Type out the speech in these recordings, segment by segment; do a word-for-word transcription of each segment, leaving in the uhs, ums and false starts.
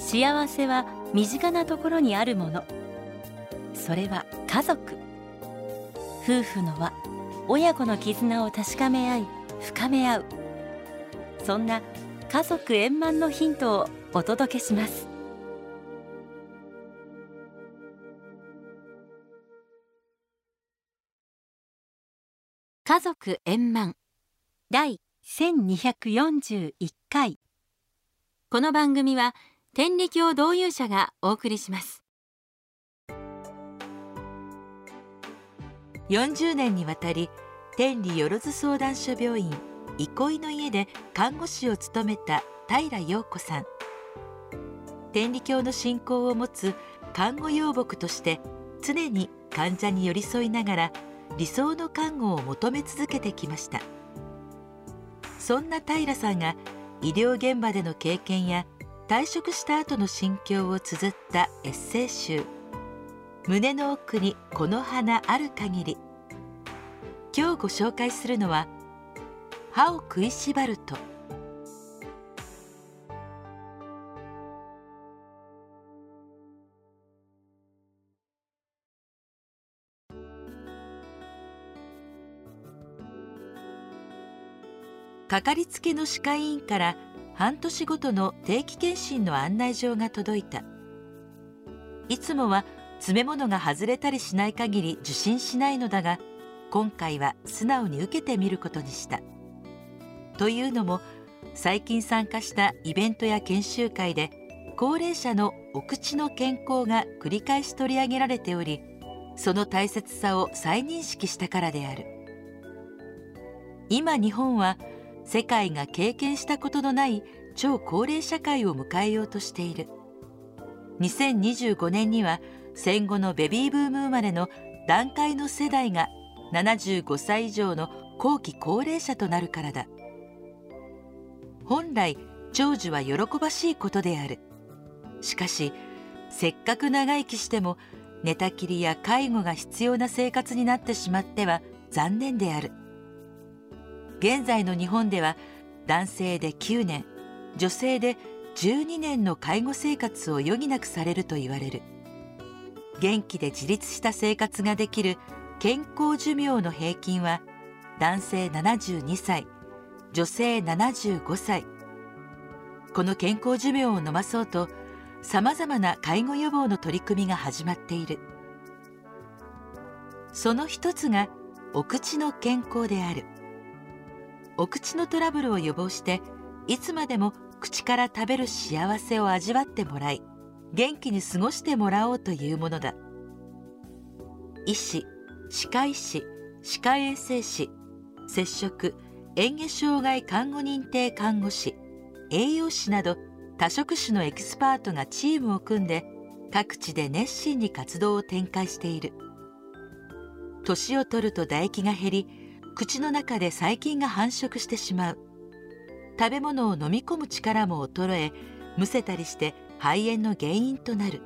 幸せは身近なところにあるもの。それは家族。夫婦の輪、親子の絆を確かめ合い深め合う、そんな家族円満のヒントをお届けします。家族円満第せんにひゃくよんじゅういっかい。この番組は天理教導遊者がお送りします。よんじゅうねんにわたり天理よろず相談所病院憩いの家で看護師を務めた平陽子さん。天理教の信仰を持つ看護養牧として常に患者に寄り添いながら理想の看護を求め続けてきました。そんな平さんが医療現場での経験や退職した後の心境を綴ったエッセイ集「胸の奥にこの花ある限り」。今日ご紹介するのは「歯を食いしばると」。かかりつけの歯科医院から半年ごとの定期検診の案内状が届いた。いつもは詰め物が外れたりしない限り受診しないのだが、今回は素直に受けてみることにした。というのも、最近参加したイベントや研修会で高齢者のお口の健康が繰り返し取り上げられており、その大切さを再認識したからである。今日本は世界が経験したことのない超高齢社会を迎えようとしている。にせんにじゅうごねんには戦後のベビーブーム生まれの団塊の世代がななじゅうごさい以上の後期高齢者となるからだ。本来長寿は喜ばしいことである。しかしせっかく長生きしても寝たきりや介護が必要な生活になってしまっては残念である。現在の日本では男性できゅうねん、女性でじゅうにねんの介護生活を余儀なくされると言われる。元気で自立した生活ができる健康寿命の平均は男性ななじゅうにさい、女性ななじゅうごさい。この健康寿命を延ばそうと、さまざまな介護予防の取り組みが始まっている。その一つがお口の健康である。お口のトラブルを予防して、いつまでも口から食べる幸せを味わってもらい、元気に過ごしてもらおうというものだ。医師、歯科医師、歯科衛生士、摂食・嚥下障害看護認定看護師、栄養士など多職種のエキスパートがチームを組んで、各地で熱心に活動を展開している。年を取ると唾液が減り、口の中で細菌が繁殖してしまう。食べ物を飲み込む力も衰え、むせたりして肺炎の原因となる。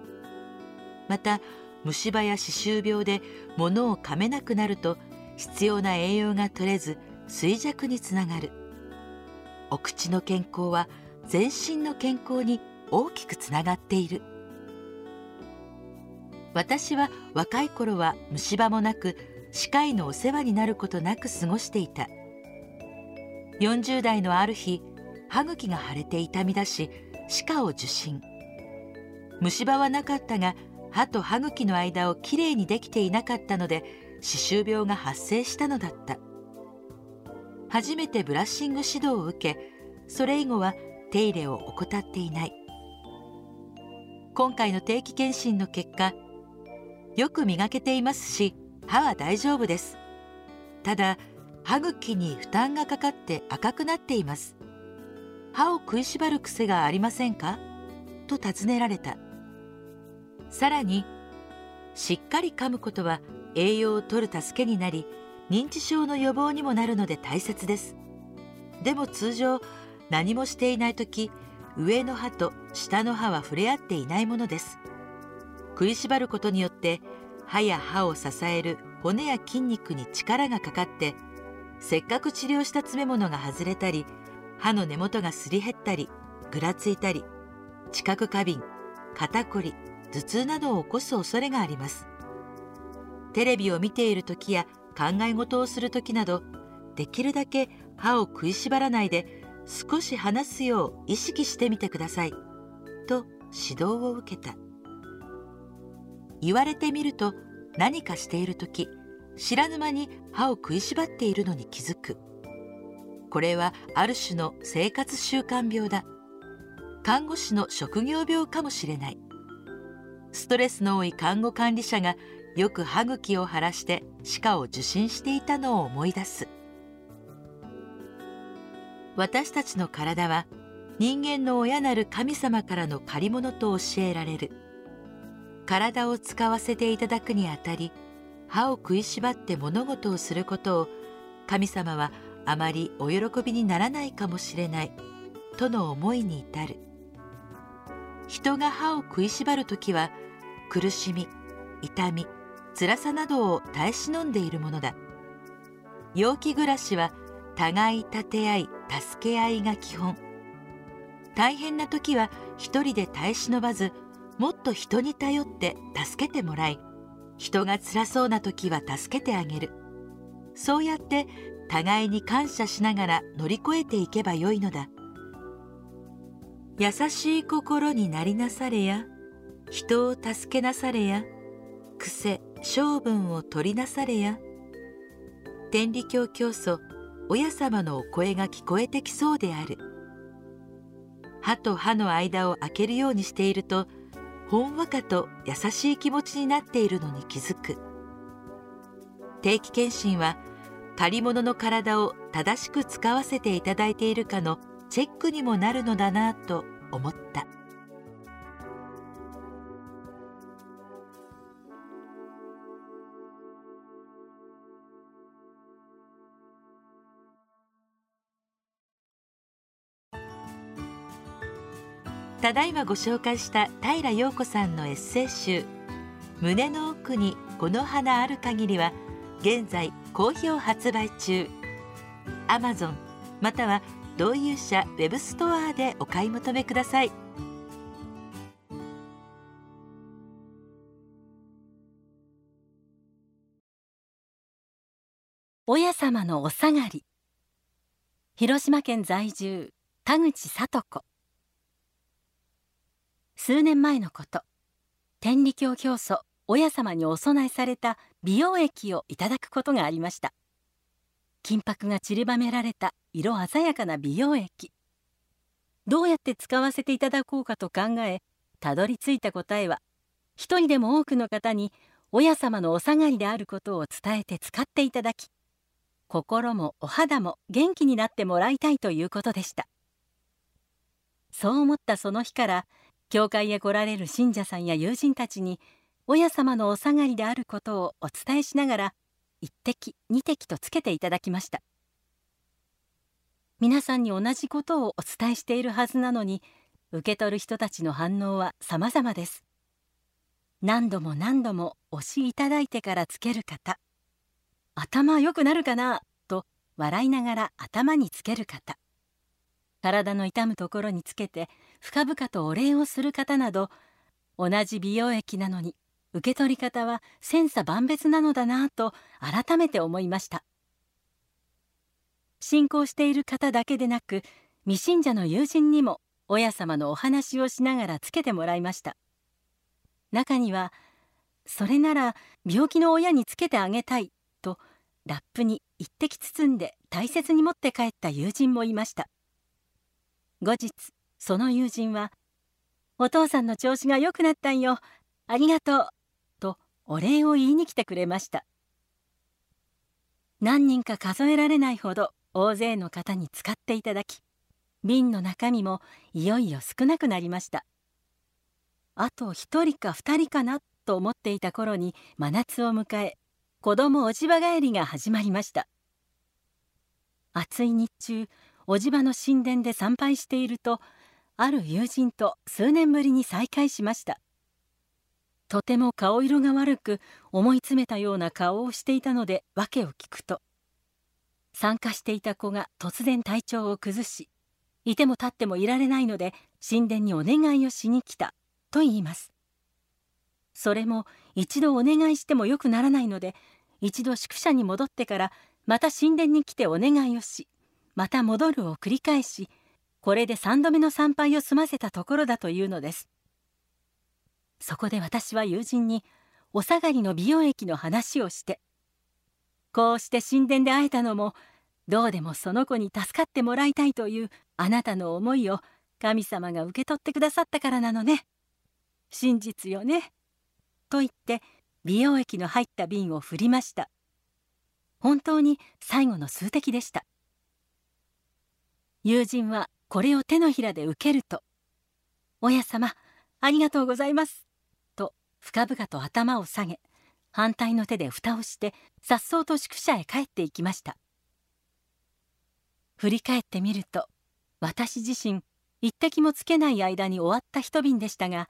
また虫歯や歯周病で物を噛めなくなると、必要な栄養が取れず衰弱につながる。お口の健康は全身の健康に大きくつながっている。私は若い頃は虫歯もなく、歯科医のお世話になることなく過ごしていた。よんじゅうだいのある日、歯茎が腫れて痛み出し、歯科を受診。虫歯はなかったが、歯と歯茎の間をきれいにできていなかったので、歯周病が発生したのだった。初めてブラッシング指導を受け、それ以後は手入れを怠っていない。今回の定期検診の結果、よく磨けていますし、歯は大丈夫です。ただ、歯茎に負担がかかって赤くなっています。歯を食いしばる癖がありませんか？と尋ねられた。さらに、しっかり噛むことは栄養を取る助けになり、認知症の予防にもなるので大切です。でも通常、何もしていないとき、上の歯と下の歯は触れ合っていないものです。食いしばることによって、歯や歯を支える骨や筋肉に力がかかって、せっかく治療した詰め物が外れたり、歯の根元がすり減ったり、ぐらついたり、知覚過敏、肩こり、頭痛などを起こす恐れがあります。テレビを見ているときや考え事をするときなど、できるだけ歯を食いしばらないで少し話すよう意識してみてくださいと指導を受けた。言われてみると、何かしているとき知らぬ間に歯を食いしばっているのに気づく。これはある種の生活習慣病だ。看護師の職業病かもしれない。ストレスの多い看護管理者がよく歯茎を腫らして歯科を受診していたのを思い出す。私たちの体は人間の親なる神様からの借り物と教えられる。体を使わせていただくにあたり、歯を食いしばって物事をすることを神様はあまりお喜びにならないかもしれないとの思いに至る。人が歯を食いしばるときは苦しみ、痛み、辛さなどを耐え忍んでいるものだ。陽気暮らしは互い立て合い、助け合いが基本。大変な時は一人で耐え忍ばず、もっと人に頼って助けてもらい、人が辛そうな時は助けてあげる。そうやって互いに感謝しながら乗り越えていけばよいのだ。優しい心になりなされや、人を助けなされや、癖、性分を取りなされや。天理教教祖親様のお声が聞こえてきそうである。歯と歯の間を開けるようにしていると、ほんわかと優しい気持ちになっているのに気づく。定期検診は借り物の体を正しく使わせていただいているかのチェックにもなるのだなぁと思った。ただいまご紹介した平良葉子さんのエッセイ集「胸の奥にこの花ある限り」は現在好評発売中。 アマゾン または同友社ウェブストアでお買い求めください。親様のお下がり。広島県在住、田口聡子。数年前のこと、天理教教祖親様にお供えされた美容液をいただくことがありました。金箔が散りばめられた色鮮やかな美容液、どうやって使わせていただこうかと考え、たどり着いた答えは、一人でも多くの方に親様のお下がりであることを伝えて使っていただき、心もお肌も元気になってもらいたいということでした。そう思ったその日から、教会へ来られる信者さんや友人たちに親様のお下がりであることをお伝えしながら、一滴二滴とつけていただきました。皆さんに同じことをお伝えしているはずなのに、受け取る人たちの反応は様々です。何度も何度もおしいただいてからつける方、頭良くなるかなと笑いながら頭につける方、体の痛むところにつけて深々とお礼をする方など、同じ美容液なのに受け取り方は千差万別なのだなぁと改めて思いました。信仰している方だけでなく、未信者の友人にも親様のお話をしながらつけてもらいました。中には、それなら病気の親につけてあげたいとラップに一滴包んで大切に持って帰った友人もいました。後日、その友人は、お父さんの調子が良くなったんよ、ありがとうとお礼を言いに来てくれました。何人か数えられないほど大勢の方に使っていただき、瓶の中身もいよいよ少なくなりました。あと一人か二人かなと思っていた頃に真夏を迎え、子供おじば帰りが始まりました。暑い日中、おじばの神殿で参拝していると、ある友人と数年ぶりに再会しました。とても顔色が悪く、思い詰めたような顔をしていたので訳を聞くと、参加していた子が突然体調を崩し、いても立ってもいられないので神殿にお願いをしに来たと言います。それも一度お願いしてもよくならないので、一度宿舎に戻ってからまた神殿に来てお願いをし、また戻るを繰り返し、これで三度目の参拝を済ませたところだというのです。そこで私は友人にお下がりの美容液の話をして、こうして神殿で会えたのも、どうでもその子に助かってもらいたいというあなたの思いを神様が受け取ってくださったからなのね。真実よね。と言って美容液の入った瓶を振りました。本当に最後の数滴でした。友人はこれを手のひらで受けると、親様、ありがとうございます。深々と頭を下げ、反対の手で蓋をして颯爽と宿舎へ帰っていきました。振り返ってみると、私自身一滴もつけない間に終わった一瓶でしたが、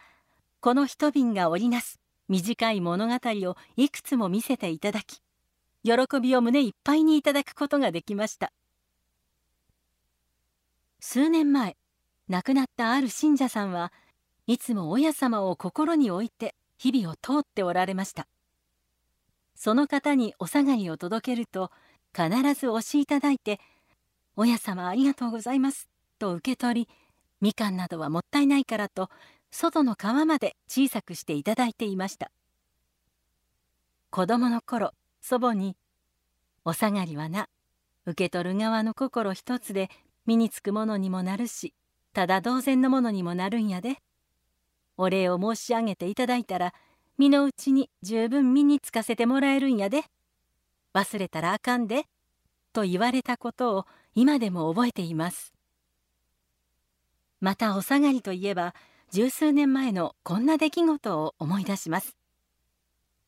この一瓶が織りなす短い物語をいくつも見せていただき、喜びを胸いっぱいにいただくことができました。数年前亡くなったある信者さんは、いつも親様を心に置いて日々を通っておられました。その方にお下がりを届けると、必ずおしいただいて「親様ありがとうございます」と受け取り、みかんなどはもったいないからと外の皮まで小さくしていただいていました。子供の頃、祖母に「お下がりはな、受け取る側の心一つで身につくものにもなるし、ただ同然のものにもなるんやで」お礼を申し上げていただいたら、身の内に十分身につかせてもらえるんやで。忘れたらあかんで。と言われたことを今でも覚えています。またお下がりといえば、十数年前のこんな出来事を思い出します。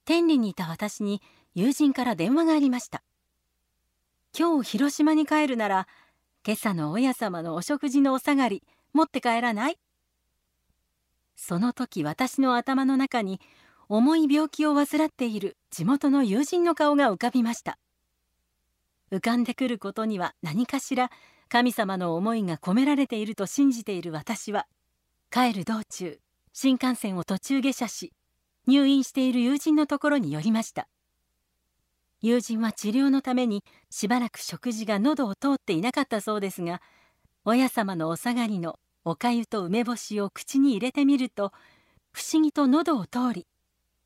天理にいた私に友人から電話がありました。今日広島に帰るなら、今朝の親様のお食事のお下がり持って帰らない？その時、私の頭の中に重い病気を患っている地元の友人の顔が浮かびました。浮かんでくることには何かしら神様の思いが込められていると信じている私は、帰る道中新幹線を途中下車し、入院している友人のところに寄りました。友人は治療のためにしばらく食事が喉を通っていなかったそうですが、親様のお下がりのおかゆと梅干しを口に入れてみると、不思議と喉を通り、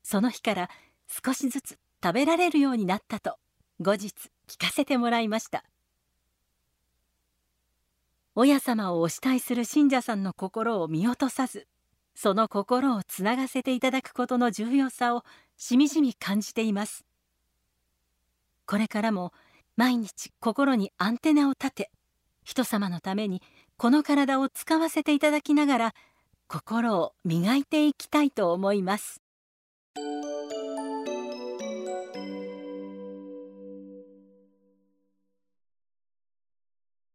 その日から少しずつ食べられるようになったと後日聞かせてもらいました。親様をお慕いする信者さんの心を見落とさず、その心をつながせていただくことの重要さをしみじみ感じています。これからも毎日心にアンテナを立て、人様のためにこの体を使わせていただきながら、心を磨いていきたいと思います。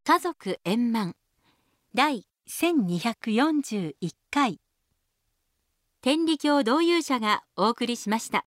家族円満第せんにひゃくよんじゅういっかい、天理教導遊者がお送りしました。